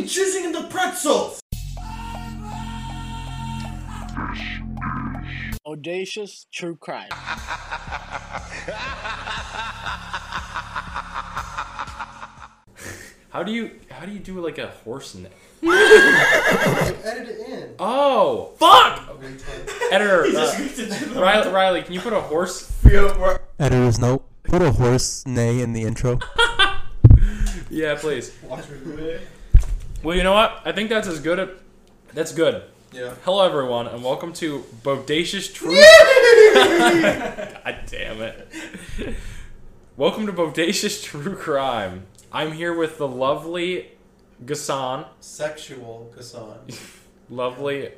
fucking juicing in the pretzels! Bodacious True Crime. How do you do like a horse neck? Edit it in. Oh fuck! Okay, editor, Riley, can you put a horse? Editors, no. Put a horse neigh in the intro. Yeah, please. Well, you know what? I think that's as good. That's good. Yeah. Hello, everyone, and welcome to Bodacious True. God damn it! Welcome to Bodacious True Crime. I'm here with the lovely Gassan. Sexual Gassan. Lovely,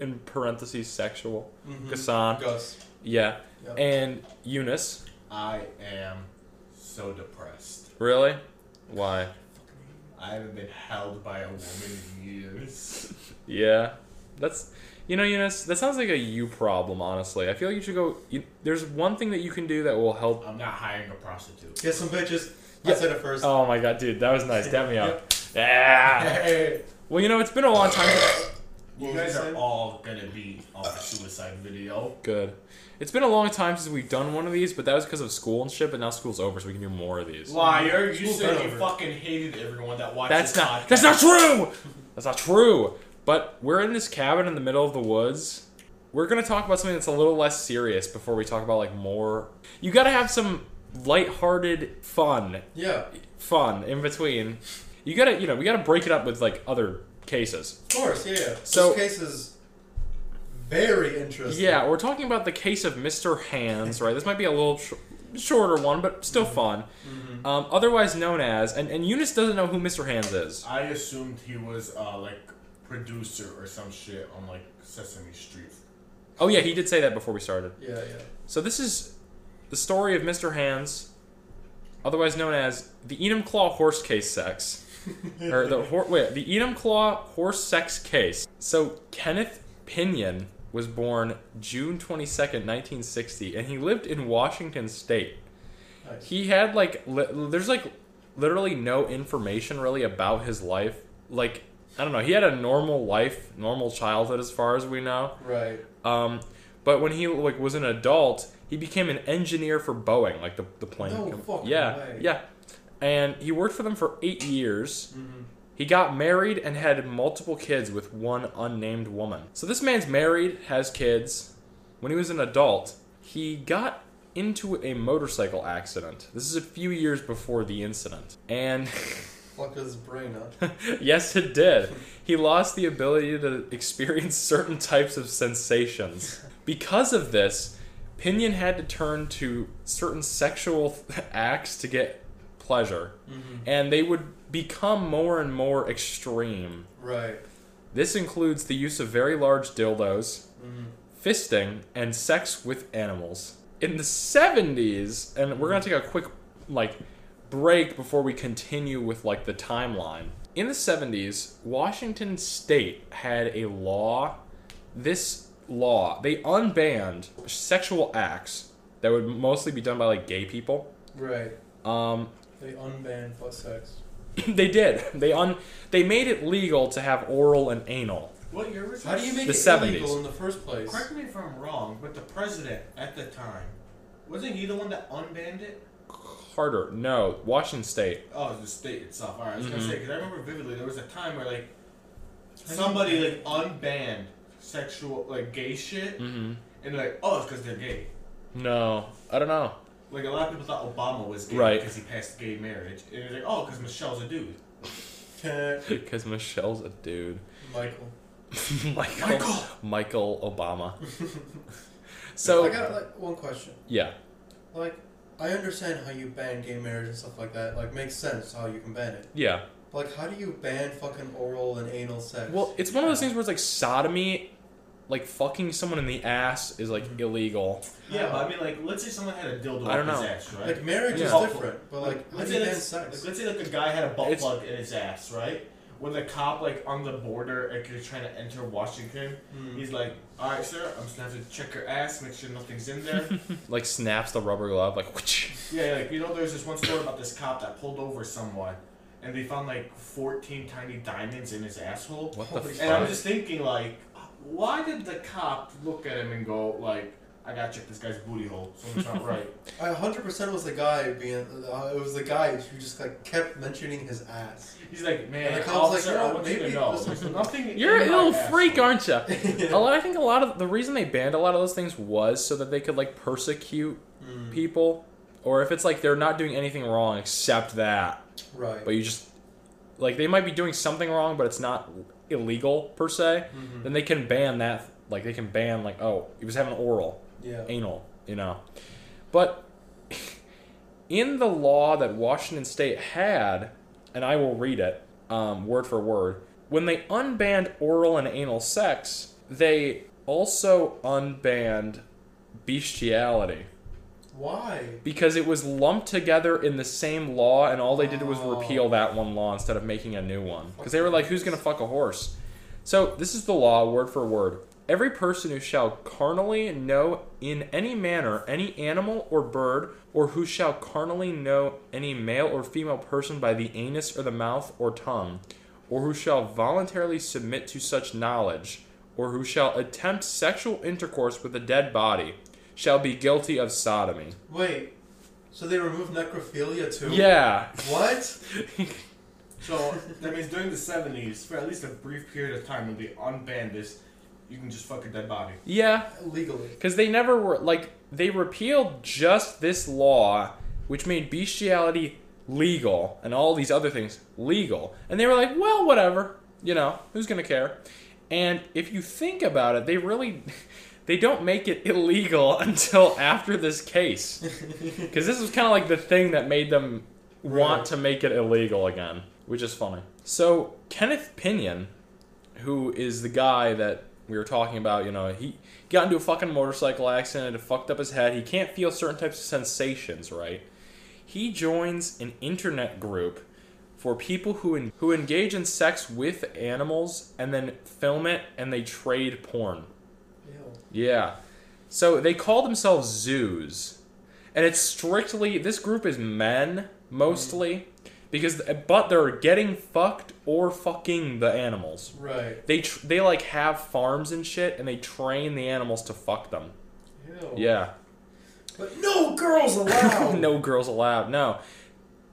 in parentheses, sexual Gassan. Gus. Yeah. Yep. And Younes. I am so depressed. Really? Why? I haven't been held by a woman in years. Yeah. That's, you know, Younes, that sounds like a you problem, honestly. I feel like you should go, there's one thing that you can do that will help. I'm not hiring a prostitute. Get some bitches. Yep. I said it first. Oh my god, dude, that was nice. Dab me up. Yeah. Well, you know, it's been a long time. You guys are all gonna be on a suicide video. Good. It's been a long time since we've done one of these, but that was because of school and shit, but now school's over, so we can do more of these. Liar, you said you fucking hated everyone that watched this podcast. That's not true! That's not true! But we're in this cabin in the middle of the woods. We're going to talk about something that's a little less serious before we talk about, like, more. You got to have some lighthearted fun. Yeah. Fun in between. You got to, you know, we got to break it up with, like, other cases. Of course, yeah. So, this case is very interesting. Yeah, we're talking about the case of Mr. Hands, right? This might be a little shorter one, but still fun. Mm-hmm. Otherwise known as, and Younes doesn't know who Mr. Hands is. I assumed he was, like, producer or some shit on like Sesame Street. Oh yeah, he did say that before we started. Yeah, yeah. So this is the story of Mr. Hands, otherwise known as the Enumclaw horse case sex, or the Enumclaw horse sex case. So Kenneth Pinyan was born June 22nd, 1960, and he lived in Washington State. Nice. He had like there's like literally no information really about his life, like. I don't know. He had a normal life, normal childhood as far as we know. Right. But when he like was an adult, he became an engineer for Boeing, like the plane. No fucking way. Yeah. And he worked for them for 8 years. Mm-hmm. He got married and had multiple kids with one unnamed woman. So this man's married, has kids. When he was an adult, he got into a motorcycle accident. This is a few years before the incident. And fucked his brain up. Yes, it did. He lost the ability to experience certain types of sensations. Because of this, Pinyan had to turn to certain sexual acts to get pleasure. Mm-hmm. And they would become more and more extreme. Right. This includes the use of very large dildos, mm-hmm. fisting, and sex with animals. In the 70s, and we're going to take a quick, like, break before we continue with like the timeline. In the 70s, Washington State had a law. This law, they unbanned sexual acts that would mostly be done by like gay people. Right. They unbanned butt sex. They did. They made it legal to have oral and anal. What year was this? How do you make it illegal in the first place? Correct me if I'm wrong, but the president at the time, wasn't he the one that unbanned it? Harder. No, Washington State. Oh, it's the state itself. All right, I was gonna say because I remember vividly there was a time where like somebody like unbanned sexual like gay shit, and like oh, it's because they're gay. No, I don't know. Like a lot of people thought Obama was gay because he passed gay marriage, and they're like oh, because Michelle's a dude. Because Michelle's a dude. Michael Obama. So I got like one question. Yeah. Like. I understand how you ban gay marriage and stuff like that. Like, makes sense how you can ban it. Yeah. But, like, how do you ban fucking oral and anal sex? Well, it's one of those things where it's, like, sodomy, like, fucking someone in the ass is, like, illegal. Yeah, but I mean, like, let's say someone had a dildo in his ass, right? Like, marriage is different, but, like, how do you ban sex? Like, let's say, like, a guy had a butt plug in his ass, right? When the cop, like, on the border, like, you're trying to enter Washington, he's like, all right, sir, I'm just going to have to check your ass, make sure nothing's in there. Like, snaps the rubber glove, like, whoosh. Yeah, like, you know, there's this one story about this cop that pulled over someone, and they found like 14 tiny diamonds in his asshole. What the fuck? And I'm just thinking, like, why did the cop look at him and go, like, I gotta check this guy's booty hole. Something's not right. 100% was the guy being. It was the guy who just like kept mentioning his ass. He's like, man, and the cop's like, sir, no, maybe nothing. You're a little freak, aren't you? Yeah. I think a lot of the reason they banned a lot of those things was so that they could like persecute people, or if it's like they're not doing anything wrong except that. Right. But you just like they might be doing something wrong, but it's not illegal per se. Mm-hmm. Then they can ban that. Like they can ban like, oh, he was having oral. Yeah. Anal, you know. But in the law that Washington State had, and I will read it word for word, when they unbanned oral and anal sex, they also unbanned bestiality. Why? Because it was lumped together in the same law, and all they did was repeal that one law instead of making a new one. Because they were like, who's going to fuck a horse? So this is the law, word for word. Every person who shall carnally know in any manner any animal or bird, or who shall carnally know any male or female person by the anus or the mouth or tongue, or who shall voluntarily submit to such knowledge, or who shall attempt sexual intercourse with a dead body, shall be guilty of sodomy. Wait, so they removed necrophilia too? Yeah. What? So that means during the 70s, for at least a brief period of time, when they unbanned this, you can just fuck a dead body. Yeah. Legally. Because they never were, like, they repealed just this law, which made bestiality legal, and all these other things legal. And they were like, well, whatever. You know, who's going to care? And if you think about it, they don't make it illegal until after this case. Because this was kind of like the thing that made them want to make it illegal again, which is funny. So, Kenneth Pinyan, who is the guy that we were talking about, you know, he got into a fucking motorcycle accident, it fucked up his head, he can't feel certain types of sensations, right? He joins an internet group for people who engage in sex with animals and then film it and they trade porn. Ew. Yeah. So they call themselves zoos. And it's strictly, this group is men, mostly, but they're getting fucked or fucking the animals. Right. They like have farms and shit, and they train the animals to fuck them. Ew. Yeah. But no girls allowed. No girls allowed. No.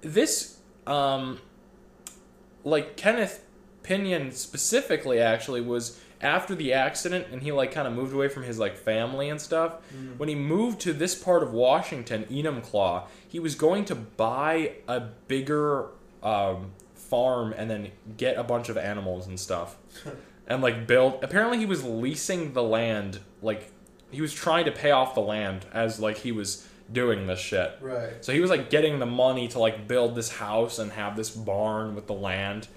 This like Kenneth Pinyan specifically actually was after the accident, and he like kind of moved away from his like family and stuff. Mm. When he moved to this part of Washington, Enumclaw, he was going to buy a bigger farm and then get a bunch of animals and stuff, and like build. Apparently, he was leasing the land. Like he was trying to pay off the land as like he was doing this shit. Right. So he was like getting the money to like build this house and have this barn with the land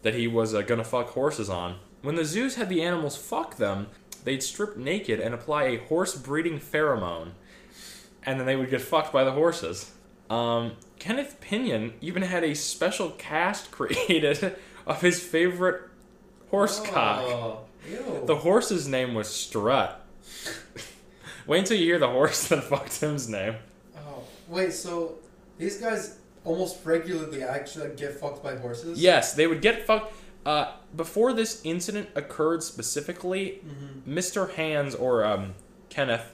that he was gonna fuck horses on. When the zoos had the animals fuck them, they'd strip naked and apply a horse breeding pheromone, and then they would get fucked by the horses. Kenneth Pinyan even had a special cast created of his favorite horse cock. Ew. The horse's name was Strut. Wait until you hear the horse that fucked him's name. Oh, wait, so these guys almost regularly actually get fucked by horses? Yes, they would get fucked. Before this incident occurred specifically, Mr. Hands, or Kenneth,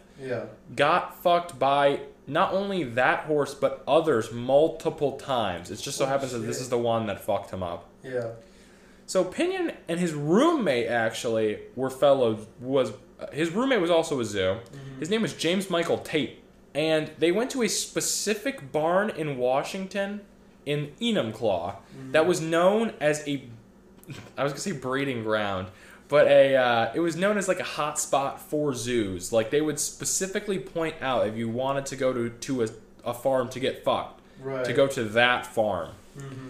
got fucked by not only that horse, but others multiple times. It just so happens that this is the one that fucked him up. Yeah. So Pinyan and his roommate actually were fellows. His roommate was also a zoo. Mm-hmm. His name was James Michael Tate. And they went to a specific barn in Washington, in Enumclaw, that was known as a... I was going to say breeding ground, but it was known as like a hot spot for zoos. Like they would specifically point out if you wanted to go to a farm to get fucked, to go to that farm. Mm-hmm.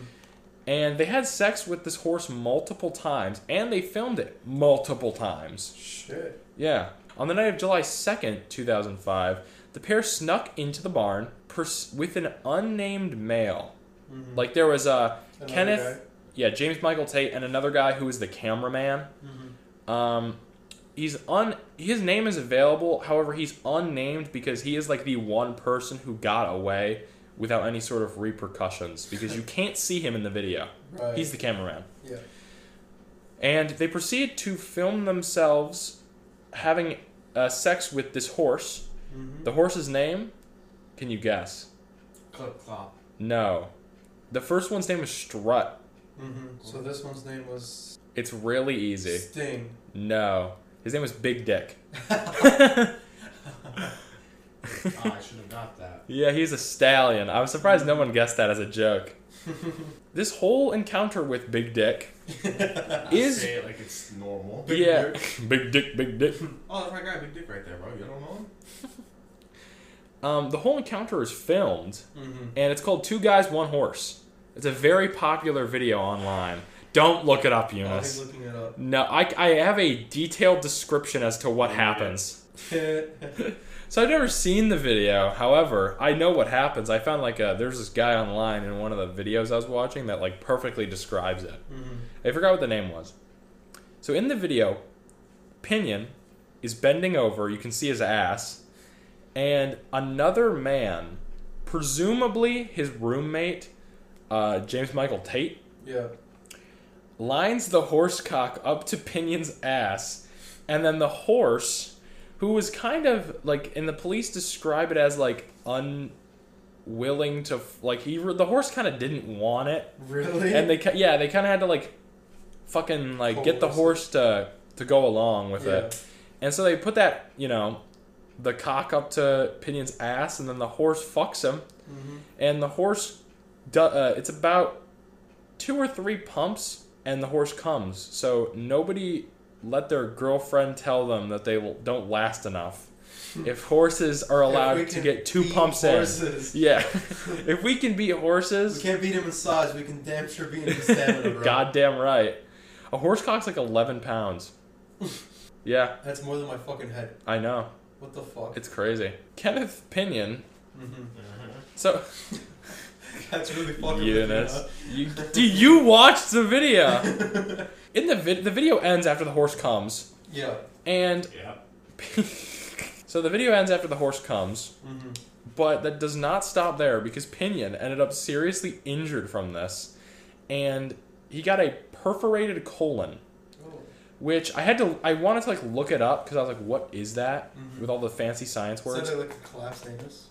And they had sex with this horse multiple times, and they filmed it multiple times. Shit. Yeah. On the night of July 2nd, 2005, the pair snuck into the barn with an unnamed male. Mm-hmm. Like there was another Kenneth... guy. Yeah, James Michael Tate and another guy who is the cameraman. Mm-hmm. His name is available, however, he's unnamed because he is like the one person who got away without any sort of repercussions, because you can't see him in the video. Right. He's the cameraman. Yeah. And they proceed to film themselves having sex with this horse. Mm-hmm. The horse's name, can you guess? Clip Clop. No. The first one's name is Strut. Mm-hmm. So this one's name was... It's really easy. Sting. No. His name was Big Dick. Oh, I should have got that. Yeah, he's a stallion. I was surprised no one guessed that as a joke. This whole encounter with Big Dick is... Say it like it's normal. Big Dick. Big Dick, Big Dick. Oh, that's my guy, Big Dick right there, bro. You don't know him? The whole encounter is filmed, and it's called Two Guys, One Horse. It's a very popular video online. Don't look it up, Younes. I'm looking it up. No, I have a detailed description as to what happens. So I've never seen the video. However, I know what happens. I found there's this guy online in one of the videos I was watching that perfectly describes it. Mm-hmm. I forgot what the name was. So in the video, Pinyan is bending over. You can see his ass. And another man, presumably his roommate, James Michael Tate, lines the horse cock up to Pinyan's ass. And then the horse... Who was kind of, and the police describe it as, unwilling to, the horse kind of didn't want it. Really? And they kind of had to, fucking, get the horse to go along with it. And so they put that, the cock up to Pinyan's ass, and then the horse fucks him. Mm-hmm. And the horse, it's about 2 or 3 pumps, and the horse comes. So nobody... Let their girlfriend tell them that they don't last enough. If horses are allowed to get 2 pumps in. Yeah. If we can beat horses. We can't beat him in size. We can damn sure beat him in stamina, bro. Goddamn right. A horse cock's 11 pounds. Yeah. That's more than my fucking head. I know. What the fuck? It's crazy. Kenneth Pinyan. Mm-hmm. So... That's really fucking Younes. You watched the video? In the video ends after the horse comes. Yeah. And so the video ends after the horse comes, but that does not stop there, because Pinyan ended up seriously injured from this, and he got a perforated colon, which I wanted to look it up, because I was like, what is that? Mm-hmm. With all the fancy science words. Is that a collapsed anus?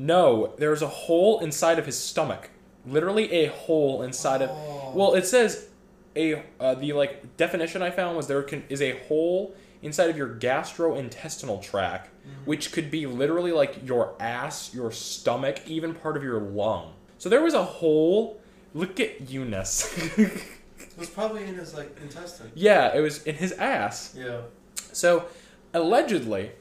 No, there's a hole inside of his stomach. Literally a hole inside of... Well, it says... the definition I found was there is a hole inside of your gastrointestinal tract, which could be literally your ass, your stomach, even part of your lung. So there was a hole. Look at Younes. It was probably in his intestine. Yeah, it was in his ass. Yeah. So allegedly,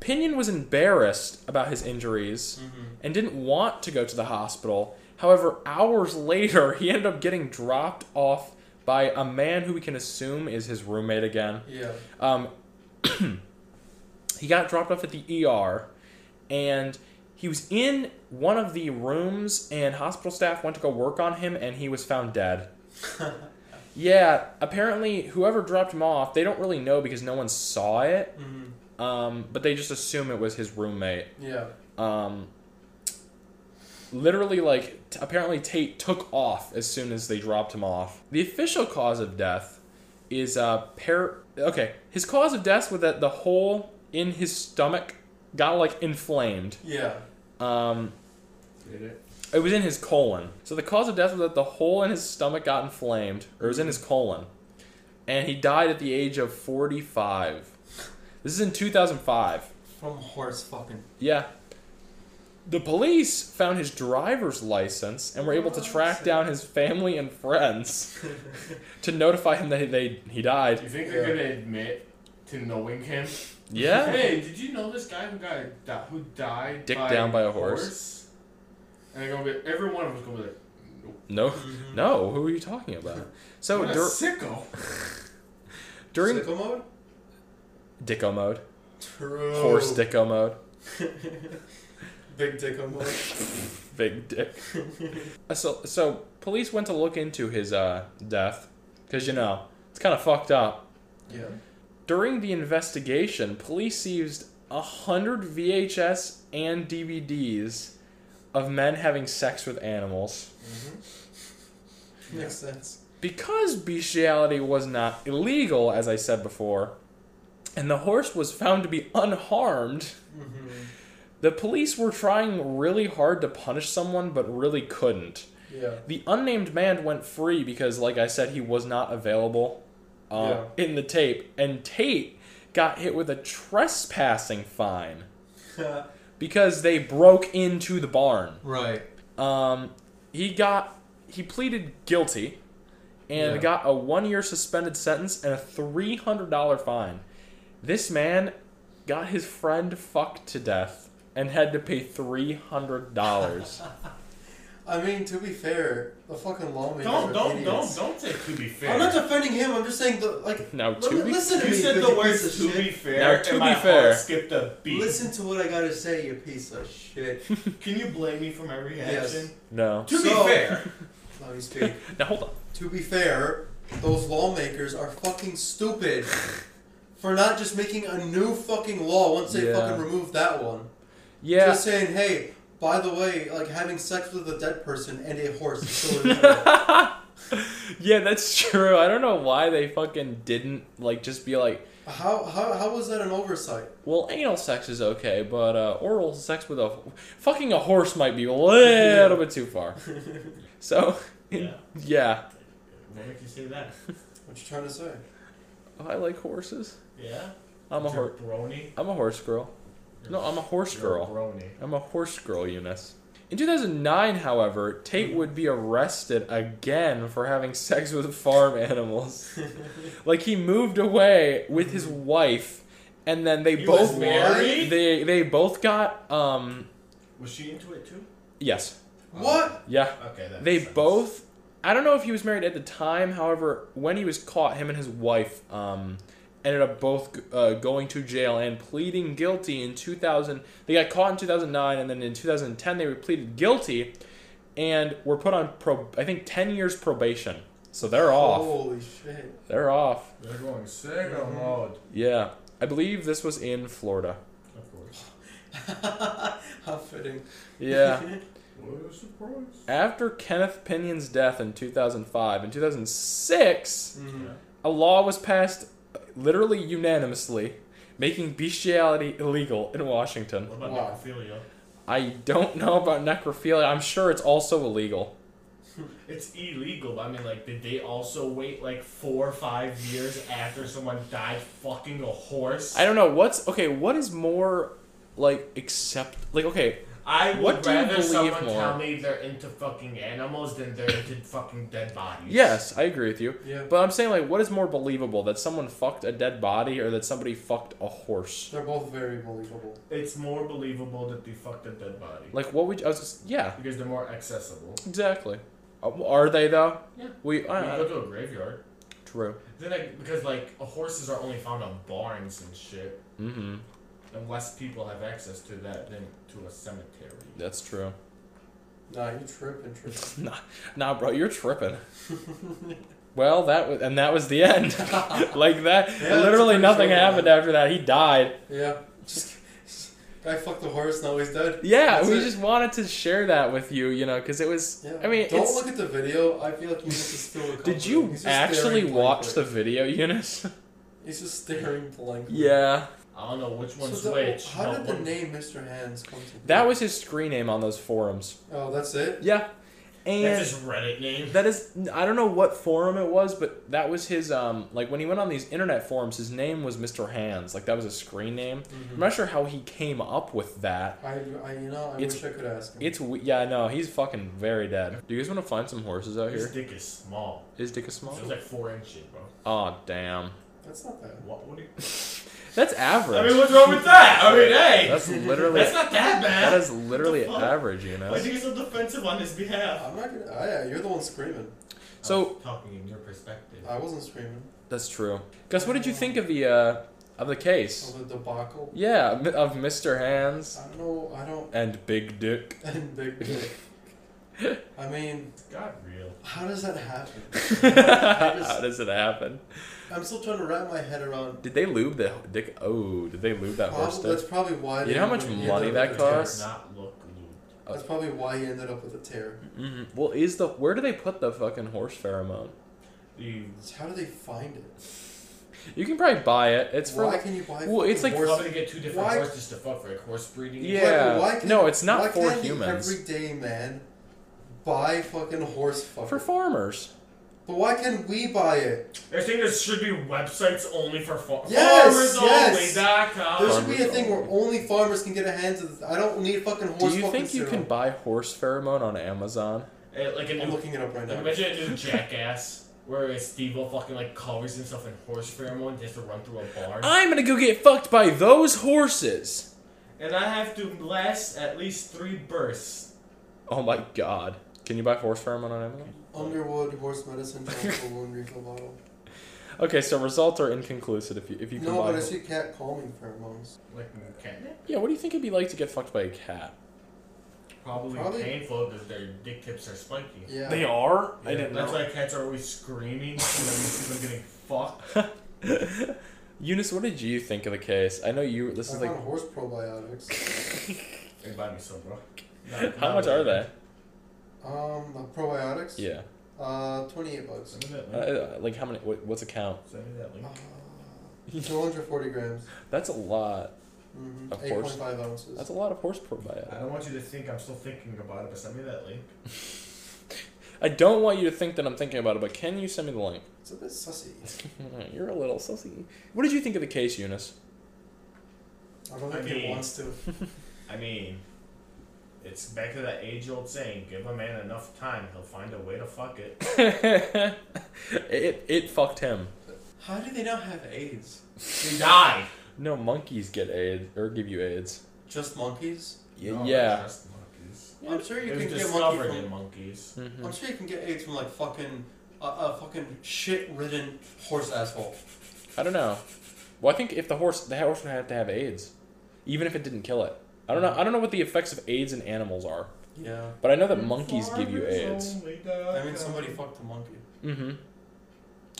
Pinyan was embarrassed about his injuries and didn't want to go to the hospital. However, hours later, he ended up getting dropped off by a man who we can assume is his roommate again. Yeah. He got dropped off at the ER, and he was in one of the rooms, and hospital staff went to go work on him, and he was found dead. Yeah, apparently whoever dropped him off, they don't really know because no one saw it, but they just assume it was his roommate. Yeah. Literally, apparently Tate took off as soon as they dropped him off. The official cause of death is his cause of death was that the hole in his stomach got, inflamed. Yeah. Did it? It was in his colon. So the cause of death was that the hole in his stomach got inflamed, or it was in his colon, and he died at the age of 45. This is in 2005. From horse fucking. Yeah. The police found his driver's license and were able to track down his family and friends to notify him that he died. You think they're going to admit to knowing him? Yeah. Hey, did you know this guy who died dicked down by a horse? And they're going to be, every one of them's going to be like, nope. No, no. Who are you talking about? So what a sicko. During sicko mode? Dicko mode. True. Horse dicko mode. Big dick, I'm like. Big dick. So police went to look into his death, because, it's kind of fucked up. Yeah. During the investigation, police seized 100 VHS and DVDs of men having sex with animals. Mm-hmm. Makes sense. Because bestiality was not illegal, as I said before, and the horse was found to be unharmed, mm-hmm. the police were trying really hard to punish someone, but really couldn't. Yeah. The unnamed man went free because, like I said, he was not available in the tape. And Tate got hit with a trespassing fine because they broke into the barn. Right. He pleaded guilty and got a 1-year suspended sentence and a $300 fine. This man got his friend fucked to death and had to pay $300. I mean, to be fair, the fucking lawmakers Don't say to be fair. I'm not defending him. I'm just saying listen to me. You said the words to be fair. Now, to be fair, skipped a beat. Listen to what I gotta say, you piece of shit. Can you blame me for my reaction? Yes. No. To be fair. Let me speak. Now hold on. To be fair, those lawmakers are fucking stupid for not just making a new fucking law once they fucking remove that one. Yeah. Just saying, hey. By the way, like, having sex with a dead person and a horse is still illegal. Yeah, that's true. I don't know why they fucking didn't, like, just be like... How was that an oversight? Well, anal sex is okay, but oral sex with a... Fucking a horse might be a little bit too far. So, yeah. Why did you say that? What you trying to say? I like horses. Yeah? I'm a horse girl. No, I'm a horse girl. I'm a horse girl, Younes. In 2009, however, Tate would be arrested again for having sex with farm animals. Like, he moved away with his wife, and then they both... was married? They both got, was she into it, too? Yes. What? Yeah. Okay, that makes sense. Both... I don't know if he was married at the time, however, when he was caught, him and his wife, ended up both going to jail and pleading guilty in 2000. They got caught in 2009, and then in 2010 they were pleaded guilty and were put on, 10 years probation. So they're off. Holy shit. They're off. They're going sicko mode. Yeah. I believe this was in Florida. Of course. How fitting. Yeah. What a surprise. After Kenneth Pinyan's death in 2005, in 2006, a law was passed literally unanimously, making bestiality illegal in Washington. What about necrophilia? I don't know about necrophilia. I'm sure it's also illegal. It's illegal, but I mean, like, did they also wait, like, 4 or 5 years after someone died fucking a horse? I don't know. What is more, like, I would rather someone tell me they're into fucking animals than they're into fucking dead bodies. Yes, I agree with you. Yeah. But I'm saying, like, what is more believable? That someone fucked a dead body or that somebody fucked a horse? They're both very believable. It's more believable that they fucked a dead body. Like, what would you... yeah. Because they're more accessible. Exactly. Are they, though? Yeah. We go to a graveyard. True. Then, because, like, horses are only found on barns and shit. Mm-hmm. Unless people have access to that than to a cemetery. That's true. Nah, you're tripping. nah, bro, you're tripping. Well, that was the end. Like that, literally nothing happened after that. He died. Yeah. Just guy fucked the horse, now he's dead. Yeah, we just wanted to share that with you, you know, because it was... Yeah. I mean, don't look at the video. I feel like Younes is still... Did you actually watch the video, Younes? He's just staring blankly. Yeah. I don't know which one's which. How did the name Mr. Hands come to be? That was his screen name on those forums. Oh, that's it? Yeah. And that's his Reddit name? That is... I don't know what forum it was, but that was his... like, when he went on these internet forums, his name was Mr. Hands. Like, that was a screen name. Mm-hmm. I'm not sure how he came up with that. I wish I could ask him. Yeah, no, he's fucking very dead. Do you guys want to find some horses out here? His dick is small. His dick is small? It's like 4-inch, bro. Oh, damn. That's not that. What do you... That's average. I mean, what's wrong with that? I mean, hey. That's not that bad. That is literally average, Younes. Why do you get so defensive on his behalf? I'm not gonna... you're the one screaming. So, talking in your perspective. I wasn't screaming. That's true. Gus, what did you think of the case? Of the debacle? Yeah, of Mr. Hands. I don't know. I don't... And Big Dick. And Big Dick. I mean, it got real. How does that happen? How does it happen? I'm still trying to wrap my head around. Did they lube the dick? Oh, did they lube that horse? That's probably why. You know how much money that costs? Not look lubed. That's probably why he ended up with a tear. Mm-hmm. Well, where do they put the fucking horse pheromone? How do they find it? You can probably buy it. It's for. Why can you buy? Well, it's like probably to get two different horses to fuck for, like, horse breeding. Yeah. Like, it's not for humans. Everyday man buy fucking horse fuck for farmers. But why can't we buy it? I think there should be websites only for farmers. Yes. FarmersOnly.com. There should be a thing where only farmers can get a hands on. I don't need fucking horse. Do you think you can buy horse pheromone on Amazon? I'm looking it up right now. Imagine a new Jackass. Where Steve will fucking like covers himself in horse pheromone just to run through a barn. I'm gonna go get fucked by those horses. And I have to last at least 3 bursts. Oh my god. Can you buy horse pheromone on Amazon? Underwood horse medicine for wound refill bottle. Okay, so results are inconclusive if you can buy. No, but I see cat calming pheromones. Like catnip? Yeah, what do you think it'd be like to get fucked by a cat? Probably painful because their dick tips are spiky. Yeah. They are? Yeah, I didn't know. That's why cats are always screaming when people getting fucked. Younes, what did you think of the case? I know you... This is like horse probiotics. They buy me some, bro. How much are they? The probiotics? Yeah. $28. Like how many... What's a count? Send me that link. 240 grams. That's a lot. Mm-hmm. 8.5 ounces. That's a lot of horse probiotics. I don't want you to think I'm still thinking about it, but send me that link. I don't want you to think that I'm thinking about it, but can you send me the link? It's a bit sussy. You're a little sussy. What did you think of the case, Younes? I don't think he wants to. I mean, it's back to that age-old saying, give a man enough time, he'll find a way to fuck it. It fucked him. How do they not have AIDS? They died. No, monkeys get AIDS, or give you AIDS. Just monkeys? Yeah. No, yeah. Just monkeys. Yeah. I'm sure you can get monkeys. Mm-hmm. I'm sure you can get AIDS from like fucking fucking shit-ridden horse asshole. I don't know. Well, I think if the horse would have to have AIDS, even if it didn't kill it. I don't know. I don't know what the effects of AIDS in animals are. Yeah. But I know that monkeys give you AIDS. I mean, somebody fucked a monkey. Mm-hmm.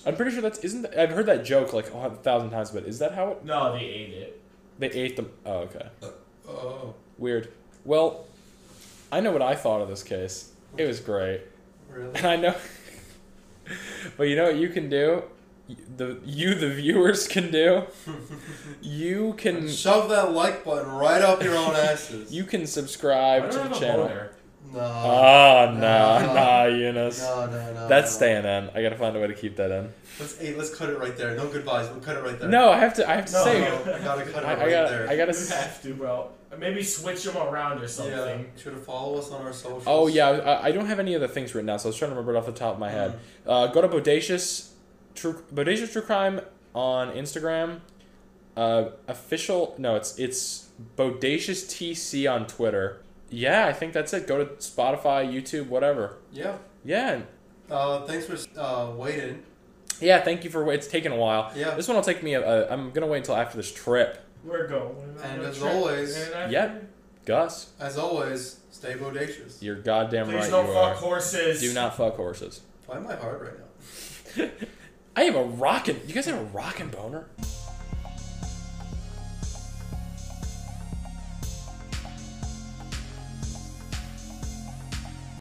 I'm pretty sure I've heard that joke like 1,000 times, but is that how it... No, they ate it. They ate them... Oh, okay. Oh. Weird. Well, I know what I thought of this case. It was great. Really? And I know... But you know what you can do? The viewers can do? You can... Shove that like button right up your own asses. You can subscribe to the channel. No. Oh, no, Younes. No. That's staying in. I gotta find a way to keep that in. Let's cut it right there. No goodbyes. We'll cut it right there. No, I have to say it. No, I gotta cut it right there. You have to, bro. Maybe switch them around or something. Yeah, should have follow us on our socials. Oh, yeah. I don't have any other things written out, so I was trying to remember it off the top of my head. Go to Bodacious True Crime on Instagram. It's Bodacious TC on Twitter. Yeah, I think that's it. Go to Spotify, YouTube, whatever. Yeah. Yeah. Thanks for waiting. Yeah, thank you for waiting. It's taken a while. Yeah. This one will take me... I'm going to wait until after this trip. We're going. And as always... Yep. Gus. As always, stay bodacious. You're goddamn right. Please don't fuck horses. Do not fuck horses. Why am I hard right now? I have a rockin'... You guys have a rockin' boner?